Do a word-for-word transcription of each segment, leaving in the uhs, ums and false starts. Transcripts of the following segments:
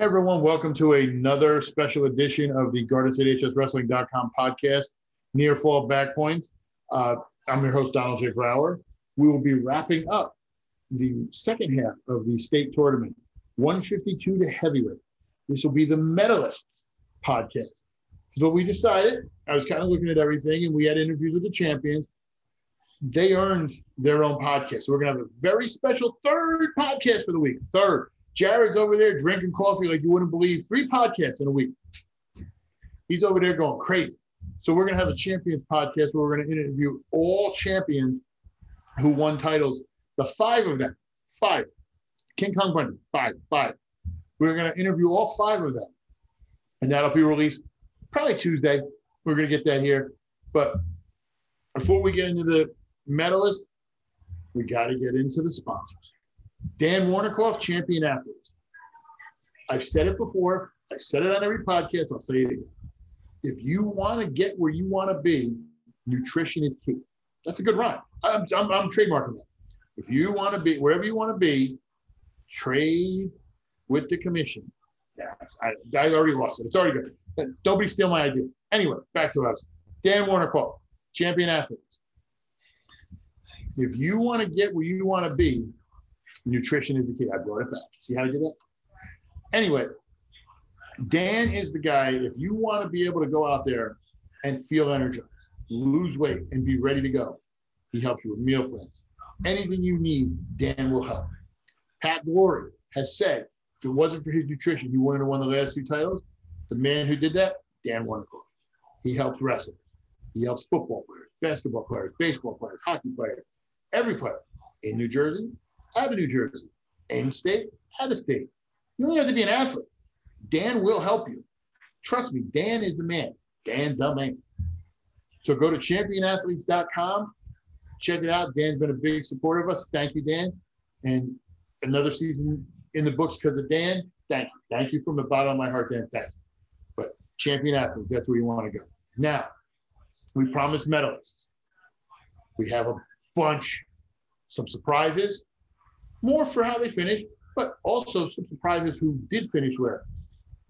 Hey everyone, welcome to another special edition of the Garden City H S Wrestling dot com podcast, Near Fall Back Points. Uh, I'm your host, Donald J. Brower. We will be wrapping up the second half of the state tournament, one fifty-two to heavyweight. This will be the medalists podcast. So what we decided, I was kind of looking at everything, and we had interviews with the champions. They earned their own podcast. So we're going to have a very special third podcast for the week, third. Jared's over there drinking coffee like you wouldn't believe. Three podcasts in a week. He's over there going crazy. So we're going to have a champions podcast where we're going to interview all champions who won titles. The five of them. Five. King Kong Bundy. Five. Five. We're going to interview all five of them. And that'll be released probably Tuesday. We're going to get that here. But before we get into the medalists, we got to get into the sponsors. Dan Warnikoff, Champion Athletes. I've said it before. I've said it on every podcast. I'll say it again. If you want to get where you want to be, nutrition is key. That's a good rhyme. I'm, I'm, I'm trademarking that. If you want to be, wherever you want to be, trade with the commission. Yeah, I, I already lost it. It's already good. Nobody steal my idea. Anyway, back to what I was saying. Dan Warnikoff, Champion Athletes. If you want to get where you want to be, nutrition is the key. I brought it back. See how I did that? Anyway, Dan is the guy. If you want to be able to go out there and feel energized, lose weight, and be ready to go, he helps you with meal plans. Anything you need, Dan will help. Pat Glory has said if it wasn't for his nutrition, he wouldn't have won the last two titles. The man who did that, Dan Warnikoff. He helps wrestlers. He helps football players, basketball players, baseball players, hockey players, every player in New Jersey, out of New Jersey, in state, out of state. You don't have to be an athlete. Dan will help you. Trust me, Dan is the man. Dan the man. So go to champion athletes dot com. Check it out. Dan's been a big supporter of us. Thank you, Dan. And another season in the books because of Dan. Thank you. Thank you from the bottom of my heart, Dan. Thank you. But Champion Athletes, that's where you want to go. Now, we promised medalists. We have a bunch, some surprises. More for how they finished, but also some surprises who did finish where.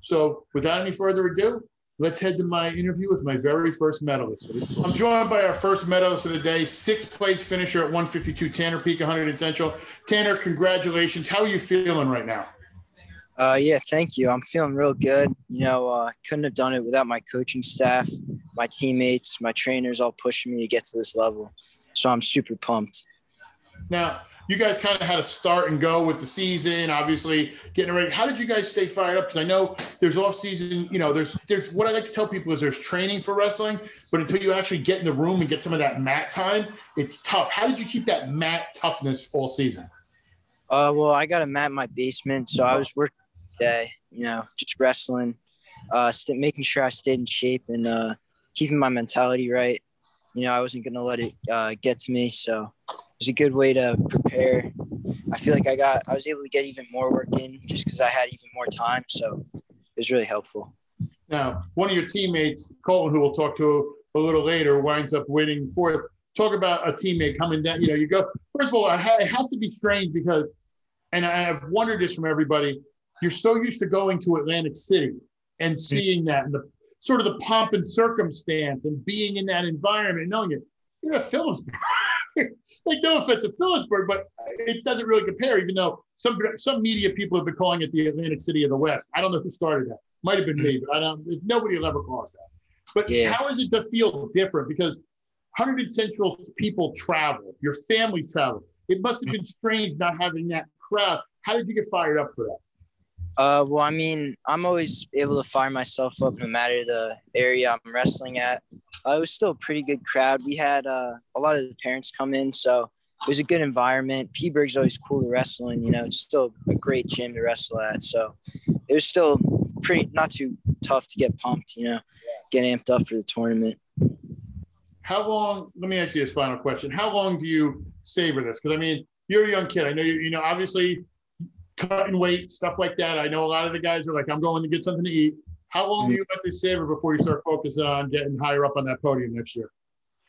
So without any further ado, let's head to my interview with my very first medalist. I'm joined by our first medalist of the day, sixth place finisher at one fifty-two, Tanner Peak, Hundred Central. Tanner, congratulations. How are you feeling right now? Uh, yeah, thank you. I'm feeling real good. You know, uh, couldn't have done it without my coaching staff, my teammates, my trainers all pushing me to get to this level. So I'm super pumped. Now, you guys kind of had a start and go with the season, obviously getting ready. How did you guys stay fired up? Because I know there's off season, you know, there's, there's what I like to tell people is there's training for wrestling, but until you actually get in the room and get some of that mat time, it's tough. How did you keep that mat toughness all season? Uh, well, I got a mat in my basement. So I was working today, you know, just wrestling, uh, st- making sure I stayed in shape and uh, keeping my mentality right. You know, I wasn't going to let it uh, get to me. So it was a good way to prepare. I feel like I got, I was able to get even more work in just because I had even more time. So it was really helpful. Now, one of your teammates, Colton, who we'll talk to a little later, winds up winning fourth. Talk about a teammate coming down. You know, you go, first of all, it has to be strange because, and I have wondered this from everybody, you're so used to going to Atlantic City and seeing that and the sort of the pomp and circumstance and being in that environment and knowing it. You're a Phillips. Like, no offense to Phillipsburg, but it doesn't really compare, even though some some media people have been calling it the Atlantic City of the West. I don't know who started that. Might have been me, but I don't, nobody will ever call us that. But yeah. How is it to feel different? Because Hundred Central people travel. Your families travel. It must have been strange not having that crowd. How did you get fired up for that? Uh, well, I mean, I'm always able to fire myself up no matter the area I'm wrestling at. Uh, it was still a pretty good crowd. We had uh, a lot of the parents come in, so it was a good environment. P-Berg's always cool to wrestle in. You know, it's still a great gym to wrestle at. So it was still pretty not too tough to get pumped, you know, get amped up for the tournament. How long – let me ask you this final question. How long do you savor this? Because, I mean, you're a young kid. I know, you you know, obviously cutting weight, stuff like that. I know a lot of the guys are like, I'm going to get something to eat. How long do you let this savor before you start focusing on getting higher up on that podium next year?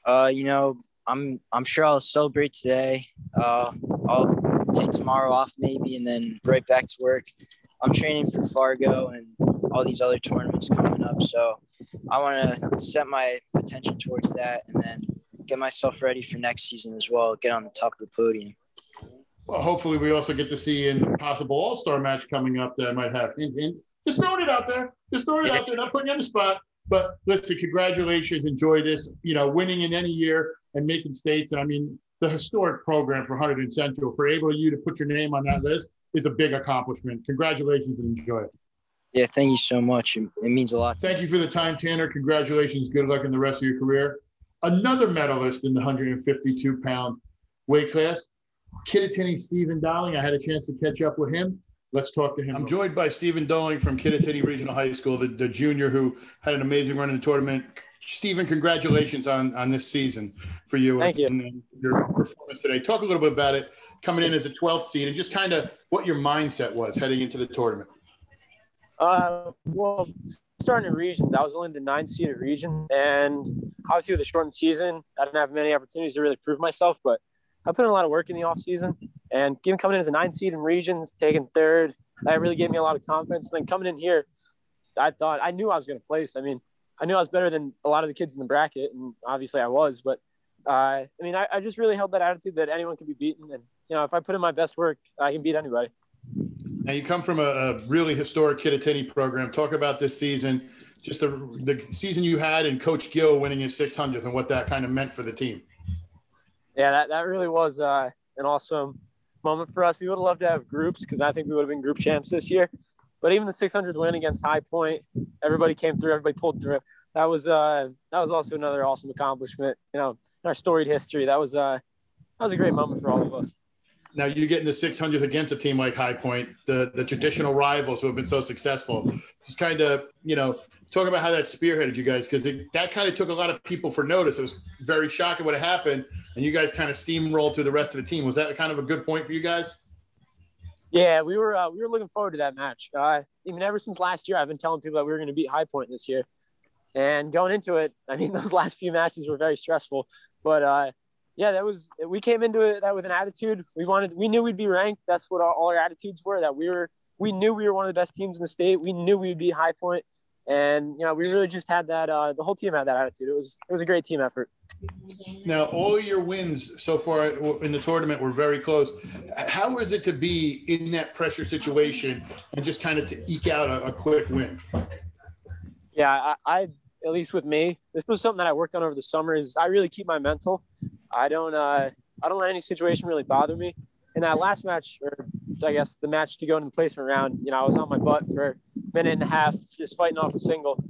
Uh, you know, I'm I'm sure I'll celebrate today. Uh, I'll take tomorrow off maybe and then right back to work. I'm training for Fargo and all these other tournaments coming up. So I want to set my attention towards that and then get myself ready for next season as well, get on the top of the podium. Well, hopefully we also get to see a possible all-star match coming up that I might have. And, and just throwing it out there. Just throwing it out there. Not putting you on the spot. But listen, congratulations. Enjoy this, you know, winning in any year and making states. And, I mean, the historic program for Hundred Central, for able you to put your name on that list is a big accomplishment. Congratulations and enjoy it. Yeah, thank you so much. It means a lot. Thank you for the time, Tanner. Congratulations. Good luck in the rest of your career. Another medalist in the one fifty-two pound weight class, Kittatinny Stephen Dowling. I had a chance to catch up with him. Let's talk to him. I'm joined by Stephen Dowling from Kittatinny Regional High School, the, the junior who had an amazing run in the tournament. Stephen, congratulations on, on this season for you. Thank and, you. And your performance today. Talk a little bit about it, coming in as a twelfth seed, and just kind of what your mindset was heading into the tournament. Uh, well, starting in regions, I was only the ninth seed at region, and obviously with a shortened season, I didn't have many opportunities to really prove myself, but I put in a lot of work in the offseason, and even coming in as a ninth seed in regions, taking third, that really gave me a lot of confidence. And then coming in here, I thought I knew I was going to place. I mean, I knew I was better than a lot of the kids in the bracket, and obviously I was. But, uh, I mean, I, I just really held that attitude that anyone can be beaten. And, you know, if I put in my best work, I can beat anybody. Now, you come from a, a really historic Kittatinny program. Talk about this season, just the, the season you had and Coach Gill winning his six hundredth and what that kind of meant for the team. Yeah, that, that really was uh, an awesome moment for us. We would have loved to have groups because I think we would have been group champs this year. But even the six hundred win against High Point, everybody came through, everybody pulled through. That was uh, that was also another awesome accomplishment, you know, in our storied history. That was uh, that was a great moment for all of us. Now you get in the six hundredth against a team like High Point, the the traditional rivals who have been so successful. Just kind of, you know, talk about how that spearheaded you guys, because that kind of took a lot of people for notice. It was very shocking what happened, and you guys kind of steamrolled through the rest of the team. Was that kind of a good point for you guys? Yeah, we were uh, we were looking forward to that match. Uh, even ever since last year, I've been telling people that we were going to beat High Point this year. And going into it, I mean, those last few matches were very stressful. But, uh, yeah, that was we came into it that with an attitude. We wanted, we knew we'd be ranked. That's what our, all our attitudes were, that we were we knew we were one of the best teams in the state. We knew we'd be High Point. And, you know, we really just had that uh, – the whole team had that attitude. It was it was a great team effort. Now, all your wins so far in the tournament were very close. How is it to be in that pressure situation and just kind of to eke out a, a quick win? Yeah, I, I – at least with me, this was something that I worked on over the summer is I really keep my mental. I don't uh, I don't let any situation really bother me. And that last match – or I guess the match to go into the placement round, you know, I was on my butt for – minute and a half just fighting off a single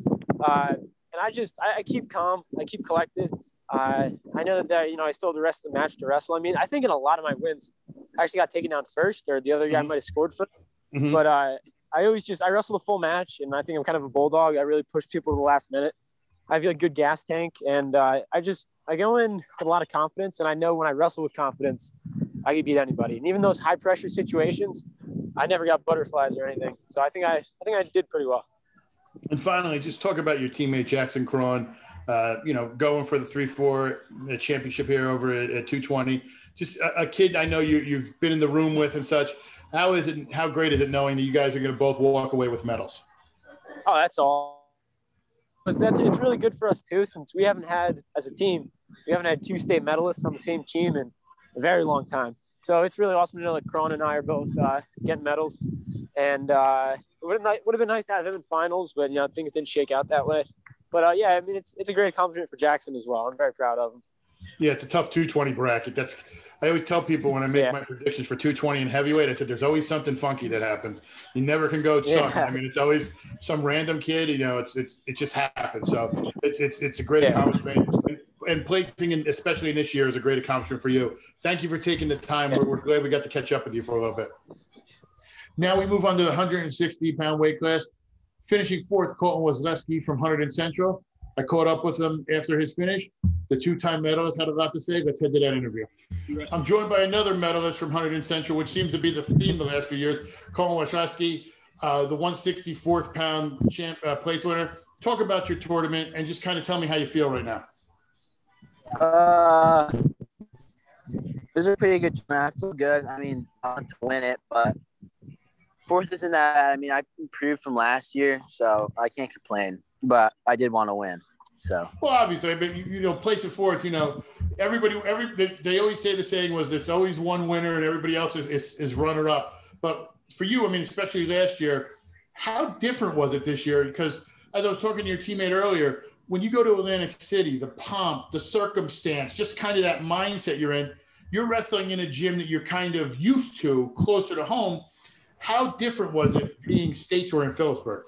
uh and I just I, I keep calm, I keep collected. uh I know that there, you know, I still have the rest of the match to wrestle. I mean, I think in a lot of my wins I actually got taken down first or the other guy might have scored for them. Mm-hmm. But uh I always just I wrestle the full match, and I think I'm kind of a bulldog. I really push people to the last minute. I feel a good gas tank, and uh I just I go in with a lot of confidence, and I know when I wrestle with confidence I can beat anybody. And even those high pressure situations, I never got butterflies or anything. So I think I, I think I did pretty well. And finally, just talk about your teammate, Jackson Kron, uh, you know, going for the three four championship here over at, at two twenty. Just a, a kid I know you, you've been in the room with and such. How is it, how great is it knowing that you guys are going to both walk away with medals? Oh, that's all. It's, that's, it's really good for us too, since we haven't had, as a team, we haven't had two state medalists on the same team in a very long time. So it's really awesome to know that Kron and I are both uh, getting medals. And uh, it would have been nice to have him in finals, but, you know, things didn't shake out that way. But, uh, yeah, I mean, it's it's a great accomplishment for Jackson as well. I'm very proud of him. Yeah, it's a tough two twenty bracket. That's I always tell people when I make yeah. my predictions for two twenty and heavyweight, I said there's always something funky that happens. You never can go yeah. suck. I mean, it's always some random kid. You know, it's it's it just happens. So it's it's it's a great yeah. accomplishment. And placing, in, especially in this year, is a great accomplishment for you. Thank you for taking the time. We're, we're glad we got to catch up with you for a little bit. Now we move on to the one sixty pound weight class. Finishing fourth, Colton Wasleski from Hundred Central. I caught up with him after his finish. The two-time medalist had a lot to say. Let's head to that interview. I'm joined by another medalist from Hundred Central, which seems to be the theme the last few years, Colton Wasleski, uh, the one sixty-fourth pound champ, uh, place winner. Talk about your tournament and just kind of tell me how you feel right now. Uh, this is a pretty good tournament. I feel good. I mean, I want to win it, but fourth isn't that bad. I mean, I improved from last year, so I can't complain. But I did want to win. So well, obviously, but you, you know, place it forth. You know, everybody, every they, they always say the saying was it's always one winner and everybody else is, is is runner up. But for you, I mean, especially last year, how different was it this year? Because as I was talking to your teammate earlier, when you go to Atlantic City, the pomp, the circumstance, just kind of that mindset you're in, you're wrestling in a gym that you're kind of used to, closer to home. How different was it being Statesboro in Phillipsburg?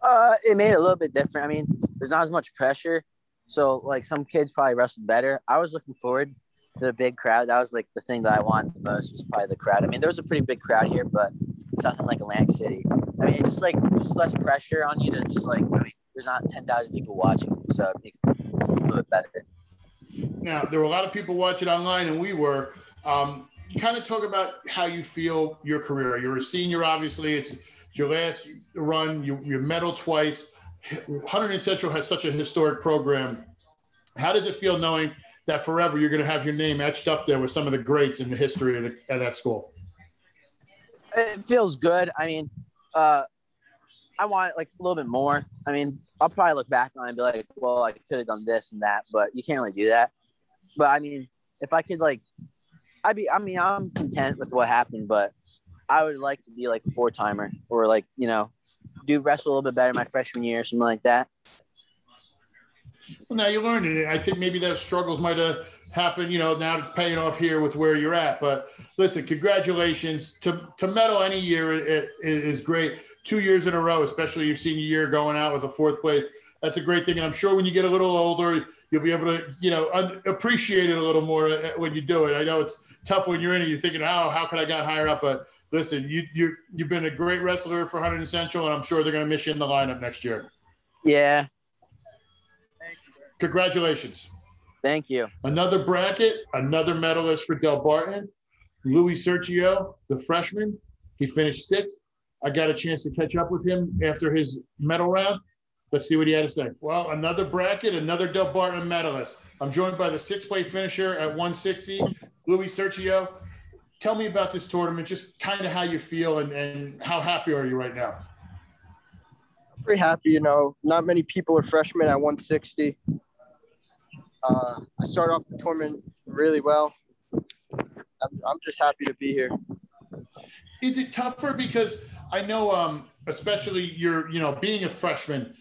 Uh, it made it a little bit different. I mean, there's not as much pressure. So, like, some kids probably wrestled better. I was looking forward to the big crowd. That was, like, the thing that I wanted the most was probably the crowd. I mean, there was a pretty big crowd here, but it's nothing like Atlantic City. I mean, it's just, like, just less pressure on you to just, like, I mean, there's not ten thousand people watching, so it makes it a little bit better. Now, there were a lot of people watching online, and we were. Um, kind of talk about how you feel your career. You're a senior, obviously. It's your last run. You, you medal twice. Hundred Central has such a historic program. How does it feel knowing that forever you're going to have your name etched up there with some of the greats in the history of, the, of that school? It feels good. I mean, uh, I want like a little bit more. I mean, I'll probably look back on it and be like, well, I could have done this and that, but you can't really do that. But I mean, if I could like, I'd be, I mean, I'm content with what happened, but I would like to be like a four timer or like, you know, do wrestle a little bit better my freshman year or something like that. Well, now you learned it. I think maybe those struggles might have happened, you know, now it's paying off here with where you're at. But listen, congratulations. To to medal any year it, it is great. Two years in a row, especially your senior year going out with a fourth place. That's a great thing. And I'm sure when you get a little older, you'll be able to, you know, un- appreciate it a little more when you do it. I know it's tough when you're in it. You're thinking, oh, how could I got higher up? But listen, you, you, you've been a great wrestler for Hundred Central, and I'm sure they're going to miss you in the lineup next year. Yeah. Congratulations. Thank you. Another bracket, another medalist for Delbarton. Louis Cerchio, the freshman, he finished sixth. I got a chance to catch up with him after his medal round. Let's see what he had to say. Well, another bracket, another Delbarton medalist. I'm joined by the six-way finisher at one sixty, Louis Cerchio. Tell me about this tournament, just kind of how you feel and, and how happy are you right now? I'm pretty happy, you know. Not many people are freshmen at one sixty. Uh, I started off the tournament really well. I'm, I'm just happy to be here. Is it tougher because I know um, especially you're, you know, being a freshman,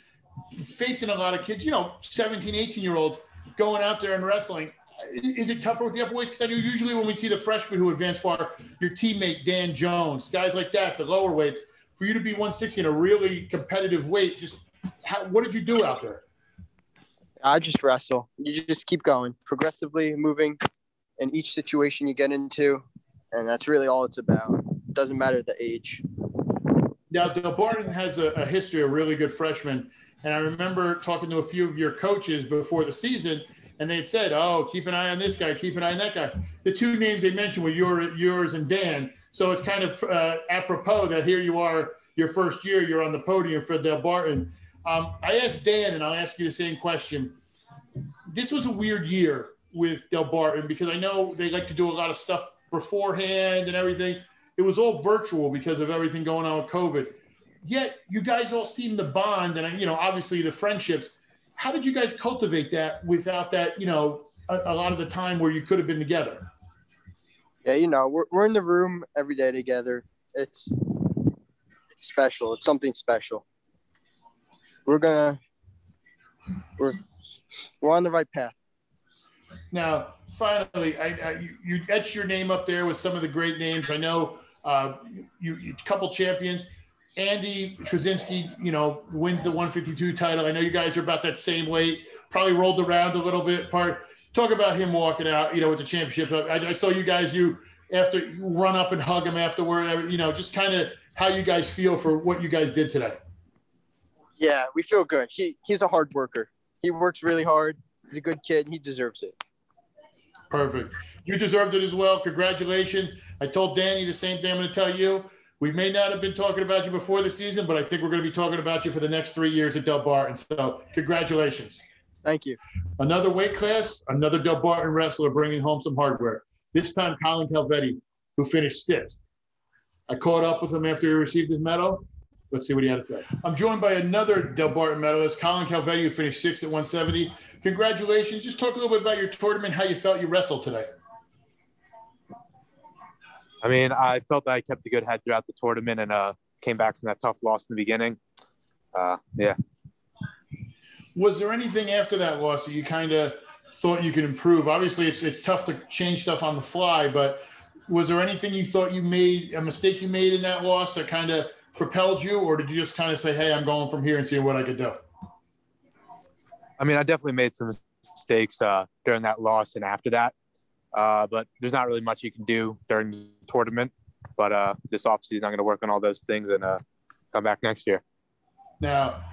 facing a lot of kids, you know, seventeen, eighteen-year-old going out there and wrestling. Is it tougher with the upper weights? Because I know usually when we see the freshmen who advance far, your teammate Dan Jones, guys like that, the lower weights, for you to be one sixty in a really competitive weight, just how, what did you do out there? I just wrestle. You just keep going, progressively moving in each situation you get into, and that's really all it's about. It doesn't matter the age. Now, Delbarton has a, a history of really good freshmen, and I remember talking to a few of your coaches before the season, and they had said, oh, keep an eye on this guy, keep an eye on that guy. The two names they mentioned were your, yours and Dan, so it's kind of uh, apropos that here you are, your first year, you're on the podium for Delbarton. Um, I asked Dan, and I'll ask you the same question. This was a weird year with Delbarton because I know they like to do a lot of stuff beforehand and everything. It was all virtual because of everything going on with COVID. Yet you guys all seem to bond and, you know, obviously the friendships. How did you guys cultivate that without that, you know, a, a lot of the time where you could have been together? Yeah, you know, we're we're in the room every day together. It's, it's special. It's something special. We're going to – we're we're on the right path. Now, finally, I, I, you, you etched your name up there with some of the great names. I know – Uh, you, you couple champions. Andy Trzynski, you know, wins the one fifty-two title. I know you guys are about that same weight. Probably rolled around a little bit. Part talk about him walking out, you know, with the championship. I, I saw you guys. You after you run up and hug him afterward. You know, just kind of how you guys feel for what you guys did today. Yeah, we feel good. He he's a hard worker. He works really hard. He's a good kid. And he deserves it. Perfect. You deserved it as well. Congratulations. I told Danny the same thing I'm going to tell you. We may not have been talking about you before the season, but I think we're going to be talking about you for the next three years at Delbarton. So congratulations. Thank you. Another weight class, another Delbarton wrestler bringing home some hardware. This time, Colin Calvetti, who finished sixth. I caught up with him after he received his medal. Let's see what he had to say. I'm joined by another Delbarton medalist, Colin Calvetti, who finished sixth at one seventy. Congratulations. Just talk a little bit about your tournament, how you felt you wrestled today. I mean, I felt that I kept a good head throughout the tournament and uh, came back from that tough loss in the beginning. Uh, yeah. Was there anything after that loss that you kind of thought you could improve? Obviously, it's it's tough to change stuff on the fly, but was there anything you thought you made, a mistake you made in that loss that kind of propelled you, or did you just kind of say, hey, I'm going from here and seeing what I could do? I mean, I definitely made some mistakes uh, during that loss and after that, uh, but there's not really much you can do during the tournament. But uh, this offseason, I'm going to work on all those things and uh, come back next year. Now,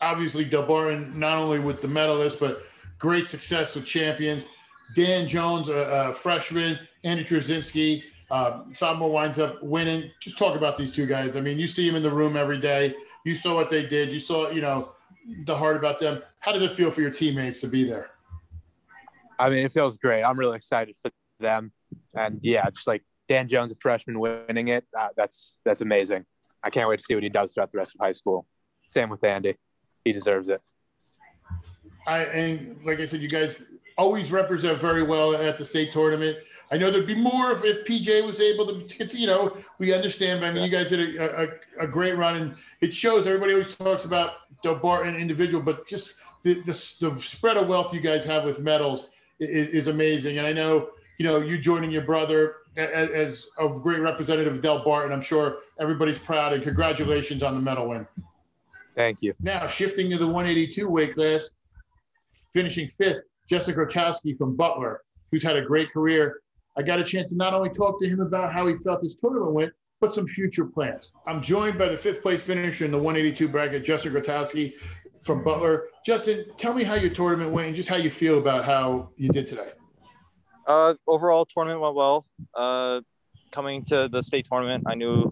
obviously, Delbarton, not only with the medalists, but great success with champions. Dan Jones, a, a freshman, Andy Trzynski, uh, sophomore, winds up winning. Just talk about these two guys. I mean, you see them in the room every day. You saw what they did. You saw, you know, the heart about them. How does it feel for your teammates to be there? I mean, it feels great. I'm really excited for them. And, yeah, just like Dan Jones, a freshman, winning it, uh, that's that's amazing. I can't wait to see what he does throughout the rest of high school. Same with Andy. He deserves it. I and like I said, you guys always represent very well at the state tournament. I know there'd be more if, if P J was able to, to, you know, we understand, but I mean, yeah. You guys did a, a, a great run, and it shows. Everybody always talks about Delbarton individual, but just the, the, the spread of wealth you guys have with medals is, is amazing. And I know, you know, you joining your brother as, as a great representative of Delbarton, I'm sure everybody's proud, and congratulations on the medal win. Thank you. Now, shifting to the one eighty-two weight class, finishing fifth, Jessica Grotowski from Butler, who's had a great career. I got a chance to not only talk to him about how he felt this tournament went, but some future plans. I'm joined by the fifth-place finisher in the one eighty-two bracket, Jessica Grotowski from Butler. Justin, tell me how your tournament went and just how you feel about how you did today. Uh, overall, tournament went well. Uh, coming to the state tournament, I knew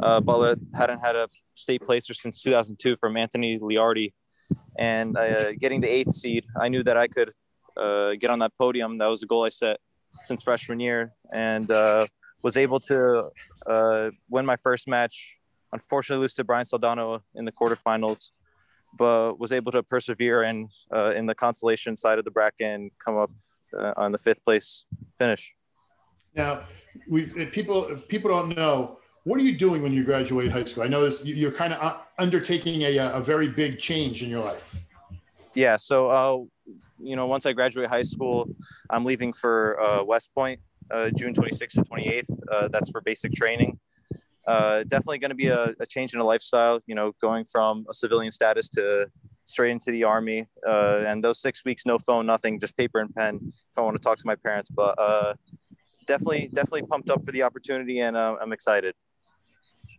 uh, Butler hadn't had a state placer since two thousand two from Anthony Liardi, and uh, getting the eighth seed, I knew that I could uh, get on that podium. That was the goal I set since freshman year, and uh, was able to uh, win my first match. Unfortunately, lose to Brian Saldano in the quarterfinals, but was able to persevere and uh, in the consolation side of the bracket and come up uh, on the fifth place finish. Now, we've, people people don't know. What are you doing when you graduate high school? I know this, you're kind of undertaking a, a very big change in your life. Yeah, so, uh, you know, once I graduate high school, I'm leaving for uh, West Point, uh, June twenty-sixth to twenty-eighth. Uh, that's for basic training. Uh, definitely going to be a, a change in a lifestyle, you know, going from a civilian status to straight into the Army. Uh, and those six weeks, no phone, nothing, just paper and pen if I want to talk to my parents. But uh, definitely, definitely pumped up for the opportunity, and uh, I'm excited.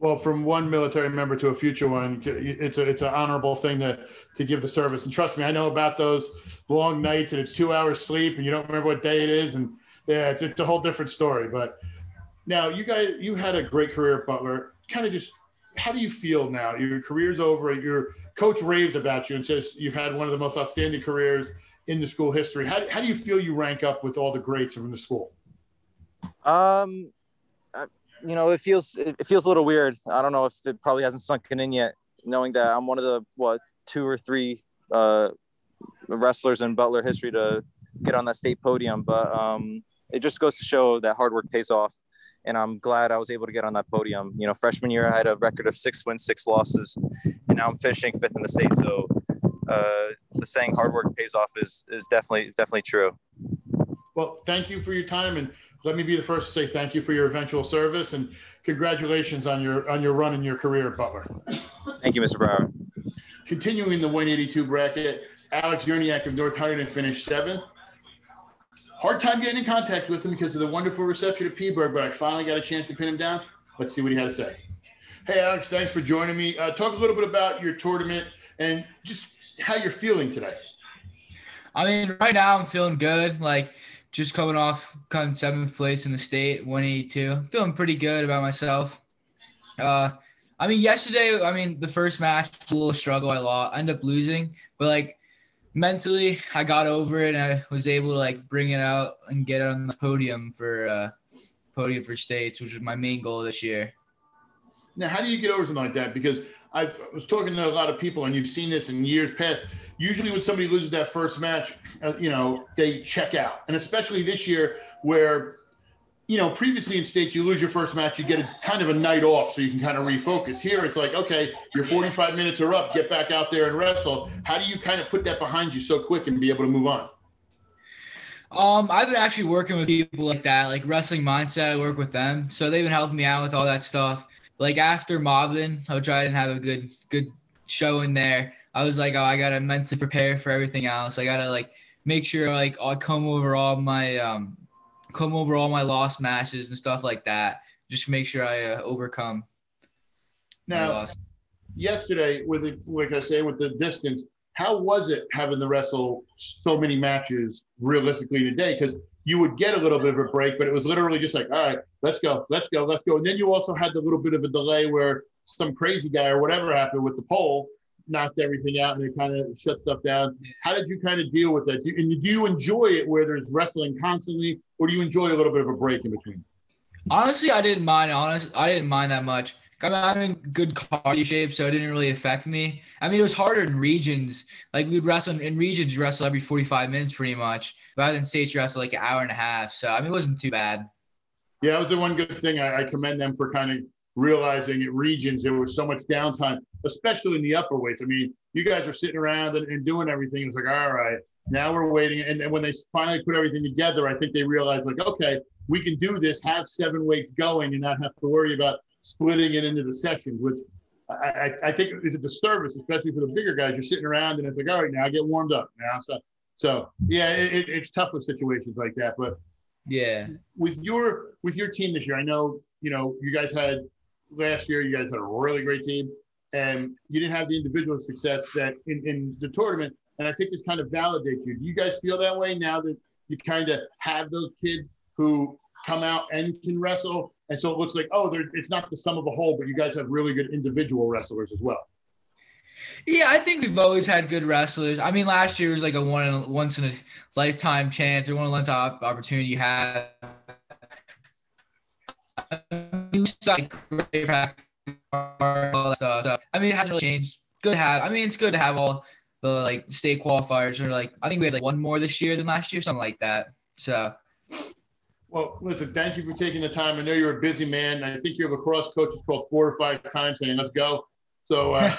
Well, from one military member to a future one, it's a, it's an honorable thing to, to give the service. And trust me, I know about those long nights, and it's two hours sleep and you don't remember what day it is. And yeah, it's, it's a whole different story. But now you guys, you had a great career at Butler. Kind of just, how do you feel now? Your career's over. Your coach raves about you and says you've had one of the most outstanding careers in the school history. How, how do you feel you rank up with all the greats from the school? Um. You know, it feels it feels a little weird. I don't know if it probably hasn't sunken in yet, knowing that I'm one of the what two or three uh, wrestlers in Butler history to get on that state podium. But um, it just goes to show that hard work pays off, and I'm glad I was able to get on that podium. You know, freshman year I had a record of six wins, six losses, and now I'm finishing fifth in the state. So uh, the saying "hard work pays off" is is definitely is definitely true. Well, thank you for your time, and let me be the first to say thank you for your eventual service, and congratulations on your on your run in your career at Butler. Thank you, Mister Brower. Continuing the one eighty-two bracket, Alex Jerniak of North Huntington finished seventh. Hard time getting in contact with him because of the wonderful reception at P-Berg, but I finally got a chance to pin him down. Let's see what he had to say. Hey, Alex, thanks for joining me. Uh, talk a little bit about your tournament and just how you're feeling today. I mean, right now I'm feeling good. Like, just coming off coming seventh place in the state, one eighty-two. Feeling pretty good about myself. Uh, I mean, yesterday, I mean, the first match was a little struggle. I lost. I ended up losing. But, like, mentally, I got over it, and I was able to, like, bring it out and get it on the podium for uh, podium for states, which was my main goal this year. Now, how do you get over something like that? Because I've, I was talking to a lot of people, and you've seen this in years past. Usually when somebody loses that first match, uh, you know, they check out. And especially this year where, you know, previously in states, you lose your first match, you get a, kind of a night off so you can kind of refocus. Here it's like, okay, your forty-five minutes are up, get back out there and wrestle. How do you kind of put that behind you so quick and be able to move on? Um, I've been actually working with people like that, like Wrestling Mindset. I work with them. So they've been helping me out with all that stuff. Like after Moblin, which I didn't have a good good show in there, I was like, oh, I got to mentally prepare for everything else. I got to like make sure like I comb over all my um, comb over all my lost matches and stuff like that. Just make sure I uh, overcome. Now, yesterday, with the, like I say, with the distance, how was it having to wrestle so many matches realistically today? Because you would get a little bit of a break, but it was literally just like, all right, let's go, let's go, let's go. And then you also had the little bit of a delay where some crazy guy or whatever happened with the pole knocked everything out and they kind of shut stuff down. How did you kind of deal with that? Do, and do you enjoy it where there's wrestling constantly, or do you enjoy a little bit of a break in between? Honestly, I didn't mind. Honestly, I didn't mind that much. I'm in good cardio shape, so it didn't really affect me. I mean, it was harder in regions. Like, we would wrestle in regions, you wrestle every forty-five minutes pretty much. But in states, you wrestle like an hour and a half. So, I mean, it wasn't too bad. Yeah, that was the one good thing. I, I commend them for kind of realizing at regions there was so much downtime, especially in the upper weights. I mean, you guys were sitting around and, and doing everything. It's like, all right, now we're waiting. And, and when they finally put everything together, I think they realized, like, okay, we can do this, have seven weights going and not have to worry about splitting it into the sections, which I, I think is a disservice, especially for the bigger guys. You're sitting around and it's like, all right, now I get warmed up now. So, so yeah, it, it's tough with situations like that. But yeah, with your with your team this year, I know you know you guys had last year. You guys had a really great team, and you didn't have the individual success that in, in the tournament. And I think this kind of validates you. Do you guys feel that way now that you kind of have those kids who come out and can wrestle? And so it looks like, oh, it's not the sum of a whole, but you guys have really good individual wrestlers as well. Yeah, I think we've always had good wrestlers. I mean, last year was like a one in a, once in a lifetime chance or one in a opportunity you had. I mean, it hasn't really changed. Good to have. I mean, it's good to have all the like state qualifiers, or like I think we had like one more this year than last year, something like that. So. Well, listen, thank you for taking the time. I know you're a busy man. I think you have a cross coach who's called four or five times saying, let's go. So uh,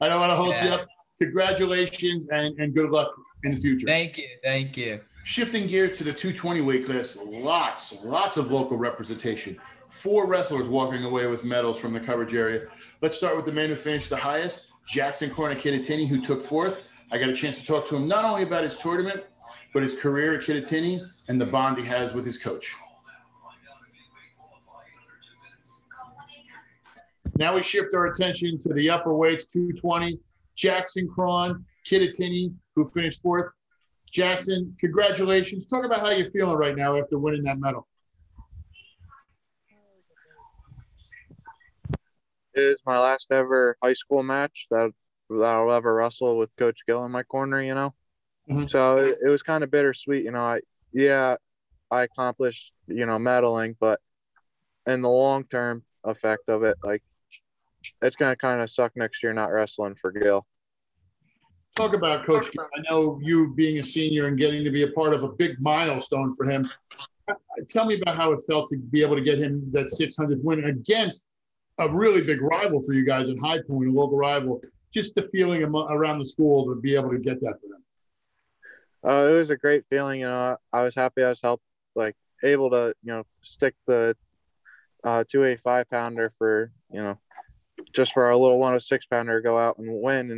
I don't want to hold yeah. you up. Congratulations and, and good luck in the future. Thank you. Thank you. Shifting gears to the two twenty weight class, lots, lots of local representation. Four wrestlers walking away with medals from the coverage area. Let's start with the man who finished the highest, Jackson Kron of Kittatinny, who took fourth. I got a chance to talk to him not only about his tournament, but his career at Kittatinny and the bond he has with his coach. Now we shift our attention to the upper weights, two twenty. Jackson Kron, Kittatinny, who finished fourth. Jackson, congratulations. Talk about how you're feeling right now after winning that medal. It is my last ever high school match that I'll ever wrestle with Coach Gill in my corner, you know? Mm-hmm. So it, it was kind of bittersweet, you know, I, yeah, I accomplished, you know, medaling, but in the long-term effect of it, like, it's going to kind of suck next year, not wrestling for Gill. Talk about Coach Gill. I know you being a senior and getting to be a part of a big milestone for him. Tell me about how it felt to be able to get him that six hundredth win against a really big rival for you guys in High Point, a local rival, just the feeling around the school to be able to get that for them. Uh, it was a great feeling, you know. I was happy I was helped, like able to, you know, stick the uh, two eighty-five pounder for, you know, just for our little one oh six pounder to go out and win,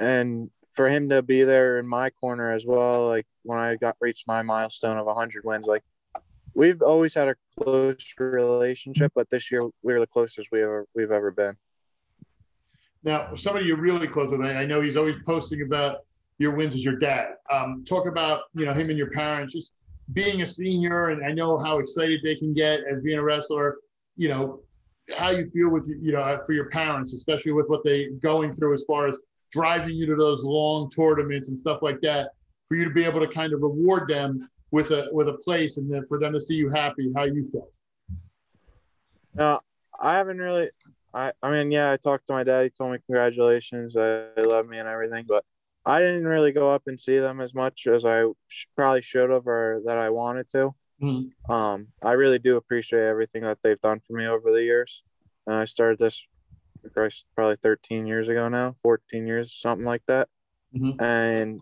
and and for him to be there in my corner as well. Like when I got reached my milestone of one hundred wins, like we've always had a close relationship, but this year we were the closest we ever we've ever been. Now, somebody you're really close with, I know he's always posting about your wins as your dad. Um, talk about, you know, him and your parents, just being a senior, and I know how excited they can get as being a wrestler, you know, how you feel with, you know, for your parents, especially with what they're going through as far as driving you to those long tournaments and stuff like that, for you to be able to kind of reward them with a with a place, and then for them to see you happy, how you felt. Uh, I haven't really. I I mean, yeah, I talked to my dad. He told me congratulations. They love me and everything, but I didn't really go up and see them as much as I sh- probably should have or that I wanted to. Mm-hmm. Um, I really do appreciate everything that they've done for me over the years. And I started this probably thirteen years ago now, fourteen years, something like that. Mm-hmm. And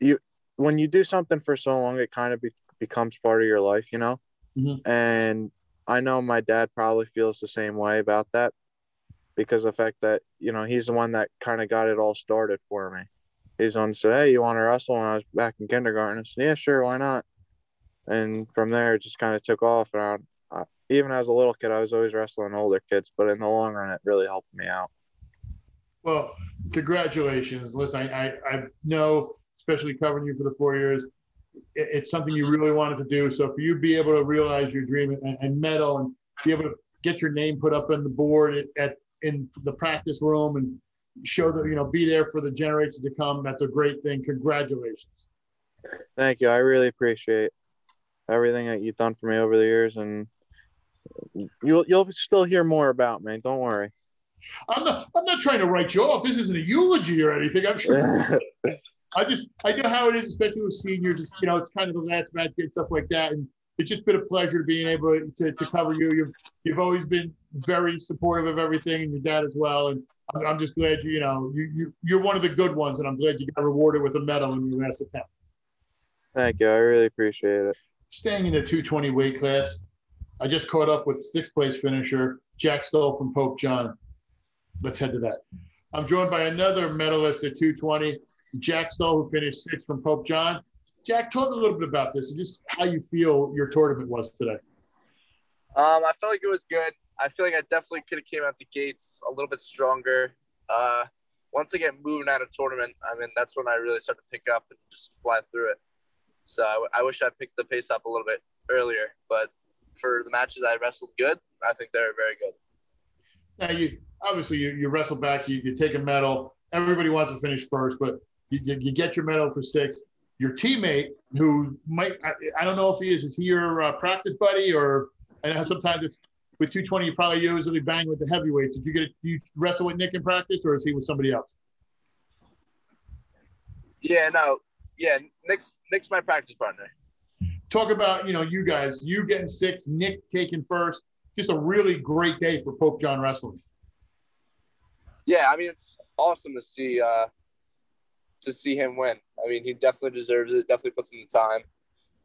you, when you do something for so long, it kind of be, becomes part of your life, you know? Mm-hmm. And I know my dad probably feels the same way about that, because of the fact that, you know, he's the one that kind of got it all started for me. He's the one that said, hey, you want to wrestle? When I was back in kindergarten, I said, yeah, sure, why not? And from there, it just kind of took off. And I, I, even as a little kid, I was always wrestling older kids, but in the long run, it really helped me out. Well, congratulations. Listen, I, I, I know, especially covering you for the four years, it, it's something you really wanted to do. So for you to be able to realize your dream and, and medal and be able to get your name put up on the board at, at in the practice room and show that, you know, be there for the generations to come. That's a great thing. Congratulations. Thank you. I really appreciate everything that you've done for me over the years, and you'll, you'll still hear more about me. Don't worry. I'm not, I'm not trying to write you off. This isn't a eulogy or anything. I'm sure. I just, I know how it is, especially with seniors, you know, it's kind of the last match and stuff like that. And it's just been a pleasure being able to, to cover you. You've, you've always been very supportive of everything, and your dad as well. And I'm, I'm just glad you, you know, you, you, you're one of the good ones, and I'm glad you got rewarded with a medal in your last attempt. Thank you. I really appreciate it. Staying in the two twenty weight class, I just caught up with sixth place finisher Jack Stoll from Pope John. Let's head to that. I'm joined by another medalist at two twenty, Jack Stoll, who finished sixth from Pope John. Jack, talk a little bit about this and just how you feel your tournament was today. Um, I felt like it was good. I feel like I definitely could have came out the gates a little bit stronger. Uh, once I get moving out of tournament, I mean, that's when I really start to pick up and just fly through it. So I, I wish I picked the pace up a little bit earlier, but for the matches I wrestled good, I think they were very good. Now, you obviously you, you wrestle back, you, you take a medal. Everybody wants to finish first, but you, you get your medal for sixth. Your teammate, who might I, I don't know if he is is he your uh, practice buddy, or I know sometimes it's with two twenty you probably usually bang with the heavyweights. Did you get you wrestle with Nick in practice, or is he with somebody else? Yeah, no. Yeah, Nick's, Nick's my practice partner. Talk about, you know, you guys, you getting sixth, Nick taking first. Just a really great day for Pope John Wrestling. Yeah, I mean, it's awesome to see uh, to see him win. I mean, he definitely deserves it, definitely puts in the time.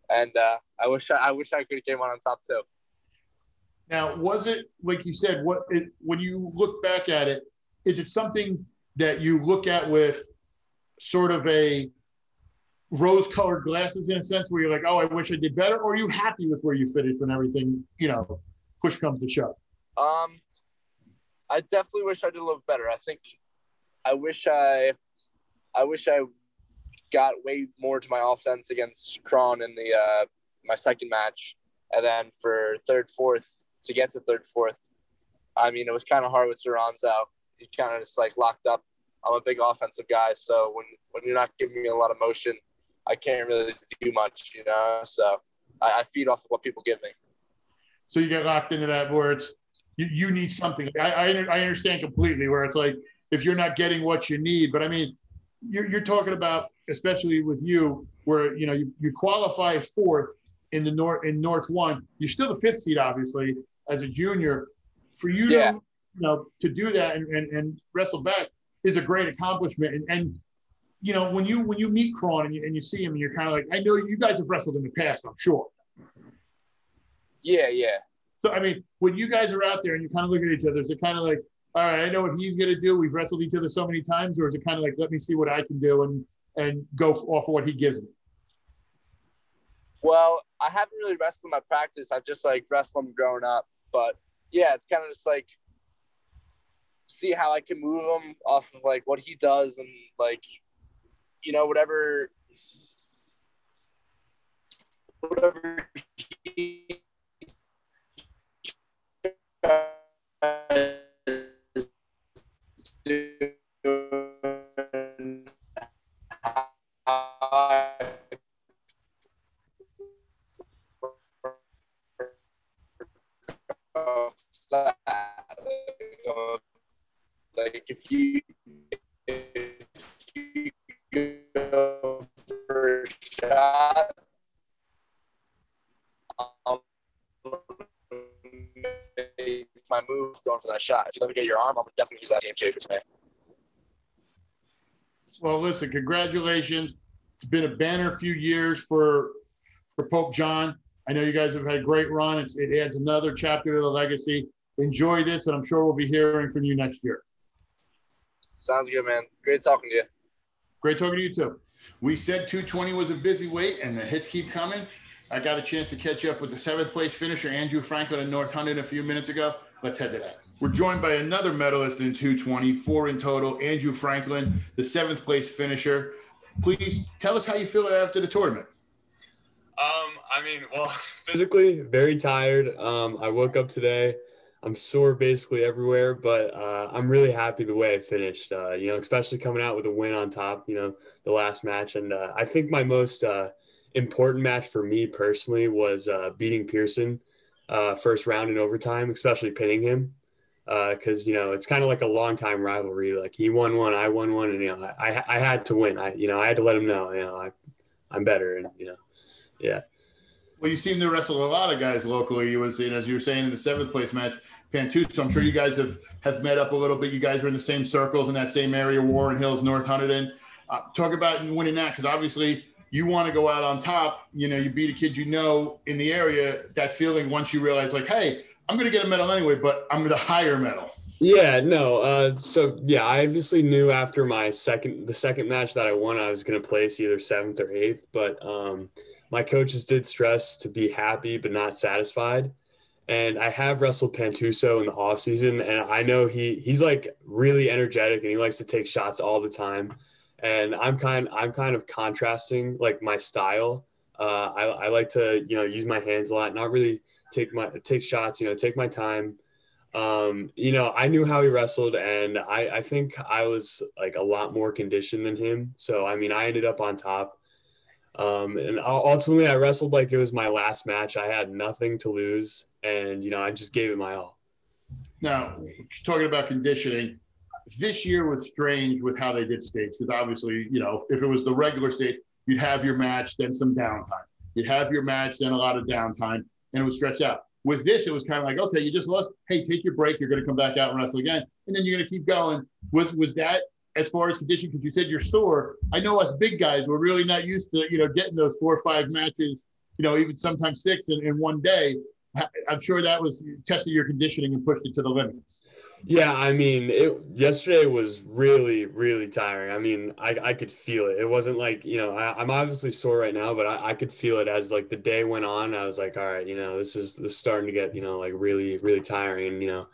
And uh, I wish I, I wish I could have came on on top too. Now, was it, like you said, what it, when you look back at it, is it something that you look at with sort of a rose-colored glasses in a sense, where you're like, oh, I wish I did better, or are you happy with where you finished when everything, you know, push comes to shove? Um, I definitely wish I did a little better. I think I wish I I wish I got way more to my offense against Kron in the uh, my second match, and then for third, fourth, to get to third, fourth, I mean, it was kind of hard with Zeranzo. He kind of just, like, locked up. I'm a big offensive guy, so when, when you're not giving me a lot of motion, I can't really do much, you know, so I, I feed off of what people give me. So you get locked into that where it's, you, you need something. I, I I understand completely where it's like, if you're not getting what you need, but I mean, you're, you're talking about, especially with you, where, you know, you, you qualify fourth in the North, in North One, you're still the fifth seed, obviously, as a junior. For you, yeah. to, you know, to do that and, and, and wrestle back is a great accomplishment. And, and, you know, when you when you meet Kron and you, and you see him, and you're kind of like, I know you guys have wrestled in the past, I'm sure. Yeah, yeah. So, I mean, when you guys are out there and you kind of look at each other, is it kind of like, all right, I know what he's going to do. We've wrestled each other so many times, or is it kind of like, let me see what I can do and, and go off of what he gives me? Well, I haven't really wrestled in my practice. I've just, like, wrestled him growing up. But, yeah, it's kind of just like, see how I can move him off of, like, what he does and, like, you know, whatever whatever he tries to do and how I you, if you go for a shot, I'll make my move going for that shot. If you let me get your arm, I'm going to definitely use that game changer today. Well, listen, congratulations. It's been a banner few years for for Pope John. I know you guys have had a great run. It's, it adds another chapter to the legacy. Enjoy this, and I'm sure we'll be hearing from you next year. Sounds good, man. Great talking to you. Great talking to you, too. We said two twenty was a busy weight, and the hits keep coming. I got a chance to catch up with the seventh-place finisher, Andrew Franklin, in North Hundred a few minutes ago. Let's head to that. We're joined by another medalist in two twenty, four in total, Andrew Franklin, the seventh-place finisher. Please tell us how you feel after the tournament. Um, I mean, well, physically very tired. Um, I woke up today. I'm sore basically everywhere, but uh, I'm really happy the way I finished, uh, you know, especially coming out with a win on top, you know, the last match. And uh, I think my most uh, important match for me personally was uh, beating Pearson uh, first round in overtime, especially pinning him. Because, uh, you know, it's kind of like a long-time rivalry. Like, he won one, I won one, and, you know, I I had to win. I, you know, I had to let him know, you know, I, I'm better, and, you know, yeah. Well, you seem to wrestle a lot of guys locally. You was, as you were saying, in the seventh-place match, Pantuso, I'm sure you guys have, have met up a little bit. You guys were in the same circles in that same area, Warren Hills, North Hunterdon. Uh, talk about winning that, because obviously you want to go out on top. You know, you beat a kid you know in the area, that feeling once you realize, like, hey, I'm going to get a medal anyway, but I'm going to hire a medal. Yeah, no. Uh, so, yeah, I obviously knew after my second, the second match that I won, I was going to place either seventh or eighth. But um, my coaches did stress to be happy but not satisfied. And I have wrestled Pantuso in the offseason, and I know he he's, like, really energetic, and he likes to take shots all the time. And I'm kind, I'm kind of contrasting, like, my style. Uh, I, I like to, you know, use my hands a lot, not really – take my take shots, you know, take my time. Um, you know, I knew how he wrestled, and I, I think I was, like, a lot more conditioned than him. So, I mean, I ended up on top. Um, and ultimately, I wrestled like it was my last match. I had nothing to lose, and, you know, I just gave it my all. Now, talking about conditioning, this year was strange with how they did states, because obviously, you know, if it was the regular state, you'd have your match, then some downtime. You'd have your match, then a lot of downtime. And it was stretched out. With this, it was kind of like, okay, you just lost. Hey, take your break. You're going to come back out and wrestle again. And then you're going to keep going. Was was that as far as condition? Because you said you're sore. I know us big guys, we're really not used to, you know, getting those four or five matches, you know, even sometimes six in, in one day. I'm sure that was testing your conditioning and pushed it to the limits. Yeah, I mean, it, yesterday was really, really tiring. I mean, I, I could feel it. It wasn't like, you know, I, I'm obviously sore right now, but I, I could feel it as, like, the day went on. I was like, all right, you know, this is, this is starting to get, you know, like, really, really tiring. And, you know,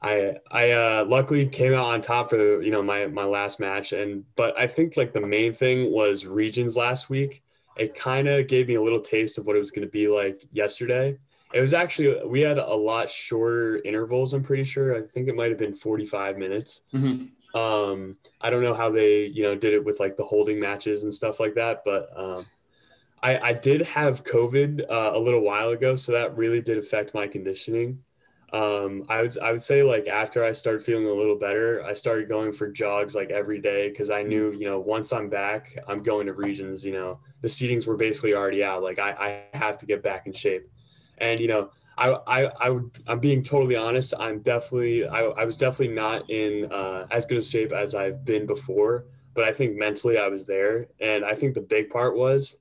I I uh, luckily came out on top for, the, you know, my, my last match. And but I think, like, the main thing was regions last week. It kind of gave me a little taste of what it was going to be like yesterday. It was actually, we had a lot shorter intervals, I'm pretty sure. I think it might have been forty-five minutes. Mm-hmm. Um, I don't know how they, you know, did it with, like, the holding matches and stuff like that. But um, I, I did have COVID uh, a little while ago, so that really did affect my conditioning. Um, I would, I would say, like, after I started feeling a little better, I started going for jogs, like, every day, because I knew, you know, once I'm back, I'm going to regions. You know, the seedings were basically already out. Like, I, I have to get back in shape. And, you know, I, I, I would, I'm being totally honest. I'm definitely, I, I was definitely not in uh, as good a shape as I've been before, but I think mentally I was there. And I think the big part was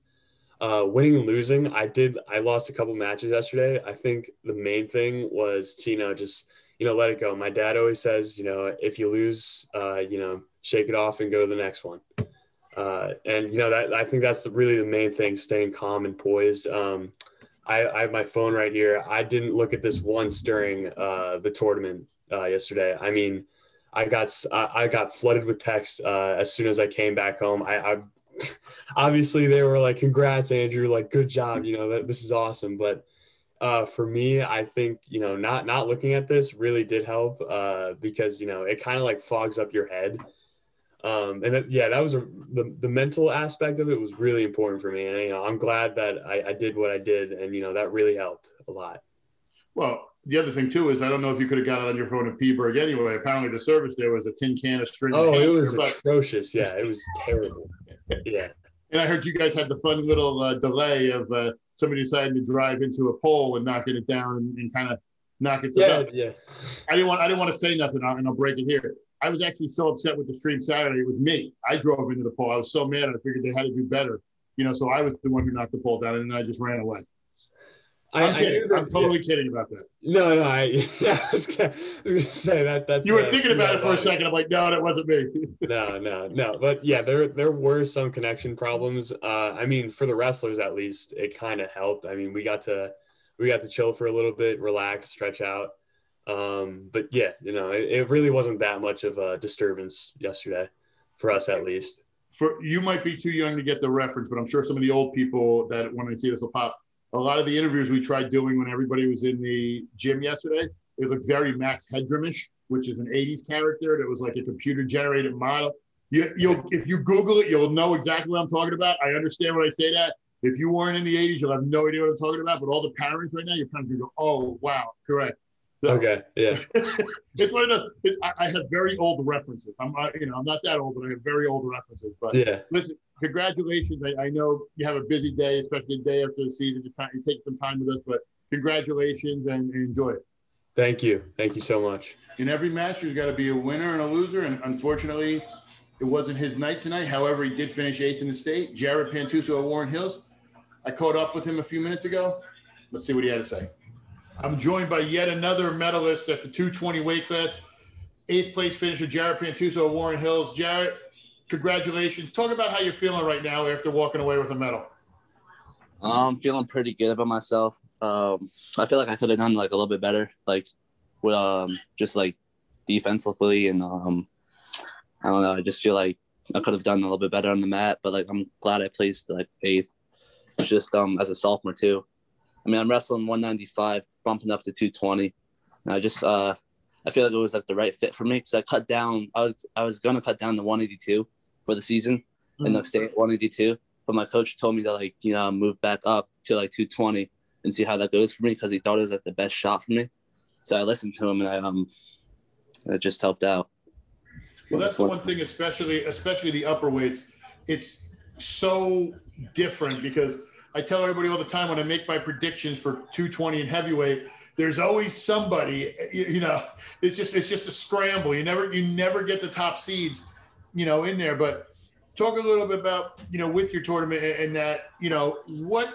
uh, winning and losing. I did, I lost a couple matches yesterday. I think the main thing was to, you know, just, you know, let it go. My dad always says, you know, if you lose, uh, you know, shake it off and go to the next one. Uh, and, you know, that, I think that's the, really the main thing, staying calm and poised. Um, I, I have my phone right here. I didn't look at this once during uh, the tournament uh, yesterday. I mean, I got I got flooded with texts uh, as soon as I came back home. I, I obviously they were like, "Congrats, Andrew! Like, good job! You know, that, this is awesome." But uh, for me, I think, you know, not not looking at this really did help uh, because, you know, it kind of, like, fogs up your head. Um, and that, yeah, that was a, the, the mental aspect of it was really important for me. And, you know, I'm glad that I, I did what I did. And, you know, that really helped a lot. Well, the other thing too is I don't know if you could have got it on your phone in Peaburg anyway. Apparently the service there was a tin can of string. Oh, it was atrocious. Yeah, it was terrible. Yeah. And I heard you guys had the fun little uh, delay of uh, somebody deciding to drive into a pole and knock it down and, and kind of knock it. Yeah, yeah. I didn't want I didn't want to say nothing, and I'll break it here. I was actually so upset with the stream Saturday. It was me. I drove into the pole. I was so mad. I figured they had to do better, you know. So I was the one who knocked the pole down, and then I just ran away. I'm, I, kidding. I that, I'm totally yeah. kidding about that. No, no, I, yeah, I was, I was going to say that. That's you were uh, thinking about no, it for no, a second. I'm like, no, that wasn't me. no, no, no. But yeah, there there were some connection problems. Uh, I mean, for the wrestlers at least, it kind of helped. I mean, we got to we got to chill for a little bit, relax, stretch out. Um, but yeah, you know, it, it really wasn't that much of a disturbance yesterday, for us at least. For you might be too young to get the reference, but I'm sure some of the old people that wanted to see this will pop. A lot of the interviews we tried doing when everybody was in the gym yesterday, it looked very Max Headroom-ish, which is an eighties character that was like a computer-generated model. You, you'll, if you Google it, you'll know exactly what I'm talking about. I understand when I say that. If you weren't in the eighties, you'll have no idea what I'm talking about. But all the parents right now, you're kind of going to go, oh, wow, correct. So, okay, yeah. It's one of those. It, I, I have very old references. I'm, I, you know, I'm not that old, but I have very old references. But yeah. Listen, congratulations. I, I know you have a busy day, especially the day after the season. You, you take some time with us, but congratulations and, and enjoy it. Thank you. Thank you so much. In every match, there's got to be a winner and a loser, and unfortunately, it wasn't his night tonight. However, he did finish eighth in the state. Jared Pantuso at Warren Hills. I caught up with him a few minutes ago. Let's see what he had to say. I'm joined by yet another medalist at the two twenty weight class, eighth place finisher, Jared Pantuso of Warren Hills. Jared, congratulations. Talk about how you're feeling right now after walking away with a medal. I'm feeling pretty good about myself. Um, I feel like I could have done like a little bit better, like with um, just like defensively, and um, I don't know. I just feel like I could have done a little bit better on the mat, but like I'm glad I placed like eighth. It's just um, as a sophomore too. I mean, I'm wrestling one ninety-five, bumping up to two twenty. And I just, uh, I feel like it was like the right fit for me because I cut down. I was, I was gonna cut down to one eighty-two for the season, mm-hmm. and like stay at one eighty-two. But my coach told me to like, you know, move back up to like two twenty and see how that goes for me because he thought it was like the best shot for me. So I listened to him, and I um, it just helped out. Well, that's the one thing, especially especially the upper weights. It's so different because I tell everybody all the time when I make my predictions for two twenty and heavyweight, there's always somebody, you, you know, it's just it's just a scramble. You never you never get the top seeds, you know, in there. But talk a little bit about, you know, with your tournament and that, you know, what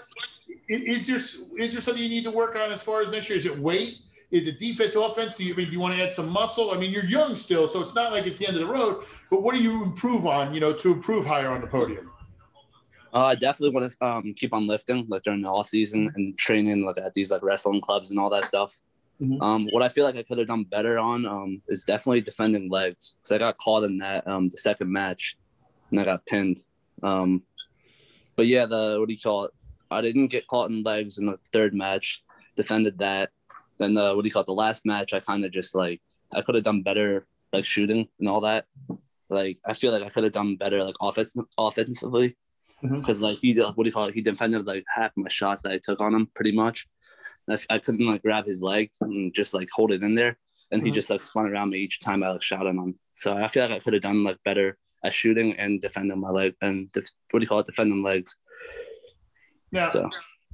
is there is there something you need to work on as far as next year? Is it weight? Is it defense, offense? Do you I mean do you want to add some muscle? I mean, you're young still, so it's not like it's the end of the road. But what do you improve on, you know, to improve higher on the podium? Uh, I definitely want to um, keep on lifting like during the off season and training like at these like wrestling clubs and all that stuff. Mm-hmm. Um, what I feel like I could have done better on um, is definitely defending legs because I got caught in that um, the second match and I got pinned. Um, but yeah, the what do you call it? I didn't get caught in legs in the third match. Defended that. Then the, what do you call it? The last match, I kind of just like I could have done better like shooting and all that. Like I feel like I could have done better like offense offensively. Because, like, he, what do you call it? He defended, like, half my shots that I took on him, pretty much. I, I couldn't, like, grab his leg and just, like, hold it in there. And mm-hmm. he just, like, spun around me each time I, like, shot on him. So I feel like I could have done, like, better at shooting and defending my leg. And, def- what do you call it? Defending legs. Now, so.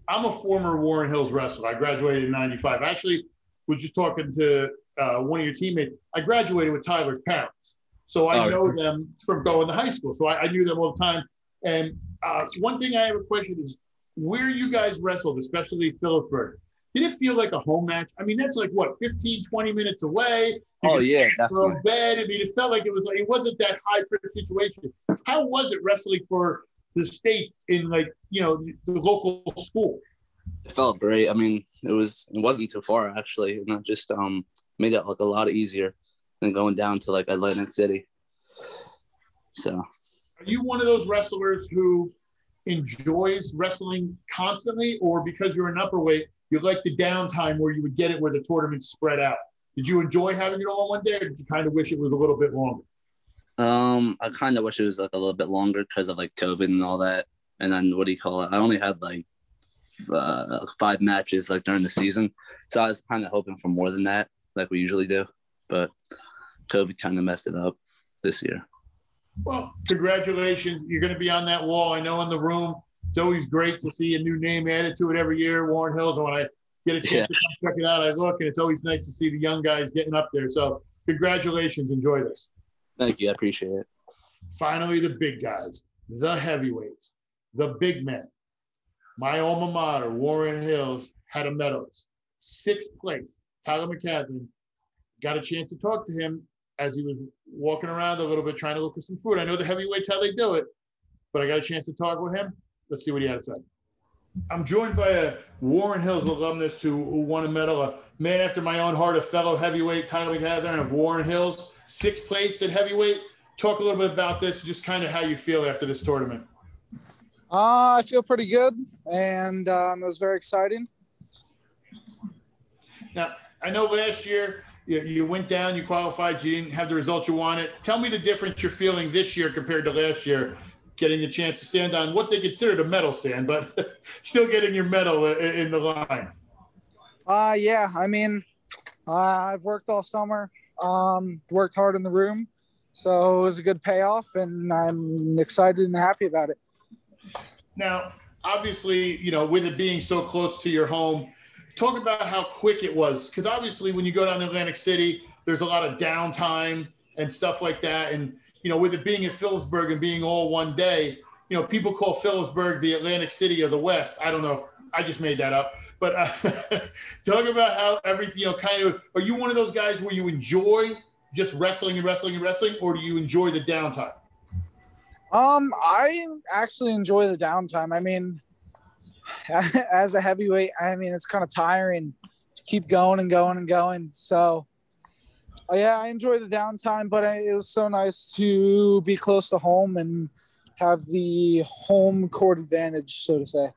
I'm a former Warren Hills wrestler. I graduated in ninety-five. I actually was just talking to uh, one of your teammates. I graduated with Tyler's parents. So I oh, know yeah. them from going to high school. So I, I knew them all the time. And uh, one thing I have a question is where you guys wrestled, especially Phillipsburg, did it feel like a home match? I mean, that's like, what, fifteen, twenty minutes away? You oh, yeah, definitely. Bed. I mean, it felt like it, was, like it wasn't that high-pressure situation. How was it wrestling for the state in, like, you know, the, the local school? It felt great. I mean, it, was, it wasn't too far, actually. And it just um, made it, like, a lot easier than going down to, like, Atlantic City. So... Are you one of those wrestlers who enjoys wrestling constantly, or because you're an upperweight, you like the downtime where you would get it where the tournament's spread out? Did you enjoy having it all in one day, or did you kind of wish it was a little bit longer? Um, I kind of wish it was like a little bit longer because of like COVID and all that. And then what do you call it? I only had like uh, five matches like during the season. So I was kind of hoping for more than that, like we usually do. But COVID kind of messed it up this year. Well, congratulations. You're going to be on that wall. I know in the room, it's always great to see a new name added to it every year, Warren Hills. And when I get a chance yeah. to come check it out, I look, and it's always nice to see the young guys getting up there. So congratulations. Enjoy this. Thank you. I appreciate it. Finally, the big guys, the heavyweights, the big men. My alma mater, Warren Hills, had a medalist. Sixth place, Tyler McHazorn. Got a chance to talk to him as he was walking around a little bit trying to look for some food. I know the heavyweights, how they do it, but I got a chance to talk with him. Let's see what he had to say. I'm joined by a Warren Hills alumnus who, who won a medal, a man after my own heart, a fellow heavyweight, Tyler McHazorn of Warren Hills, sixth place at heavyweight. Talk a little bit about this, just kind of how you feel after this tournament. Uh, I feel pretty good, and um, it was very exciting. Now, I know last year you, you went down, you qualified, you didn't have the results you wanted. Tell me the difference you're feeling this year compared to last year, getting the chance to stand on what they considered a medal stand, but still getting your medal in the line. Uh, yeah, I mean, uh, I've worked all summer, um, worked hard in the room, so it was a good payoff, and I'm excited and happy about it. Now, obviously, you know, with it being so close to your home, talk about how quick it was. Because obviously, when you go down to Atlantic City, there's a lot of downtime and stuff like that. And, you know, with it being in Phillipsburg and being all one day, you know, people call Phillipsburg the Atlantic City of the West. I don't know if I just made that up. But uh, talk about how everything, you know, kind of, are you one of those guys where you enjoy just wrestling and wrestling and wrestling, or do you enjoy the downtime? Um, I actually enjoy the downtime. I mean, as a heavyweight, I mean, it's kind of tiring to keep going and going and going. So, yeah, I enjoy the downtime, but it was so nice to be close to home and have the home court advantage, so to say.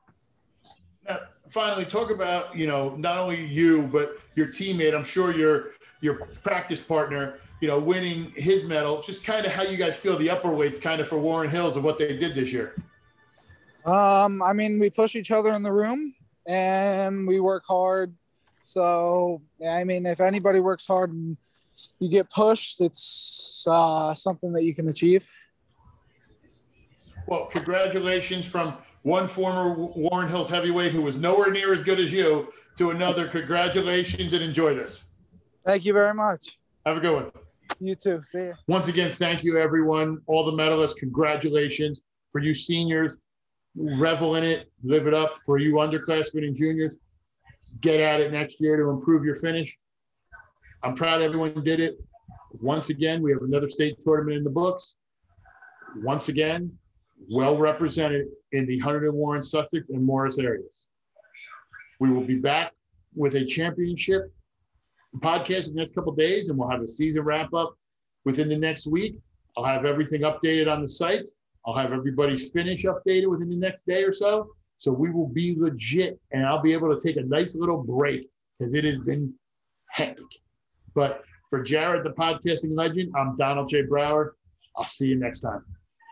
Now, finally, talk about, you know, not only you, but your teammate. I'm sure your your practice partner, you know, winning his medal, just kind of how you guys feel the upper weights kind of for Warren Hills of what they did this year. Um, I mean, we push each other in the room and we work hard. So, I mean, if anybody works hard and you get pushed, it's uh, something that you can achieve. Well, congratulations from one former Warren Hills heavyweight who was nowhere near as good as you to another. Congratulations and enjoy this. Thank you very much. Have a good one. You too. See you. Once again, thank you, everyone. All the medalists, congratulations. For you seniors, revel in it, live it up. For you underclassmen and juniors, get at it next year to improve your finish. I'm proud everyone did it. Once again, we have another state tournament in the books. Once again, well represented in the Hunterdon, Warren, Sussex, and Morris areas. We will be back with a championship podcast in the next couple of days, and we'll have a season wrap up within the next week. I'll have everything updated on the site. I'll have everybody's finish updated within the next day or so. So we will be legit, and I'll be able to take a nice little break because it has been hectic. But for Jared, the podcasting legend, I'm Donald J. Brower. I'll see you next time.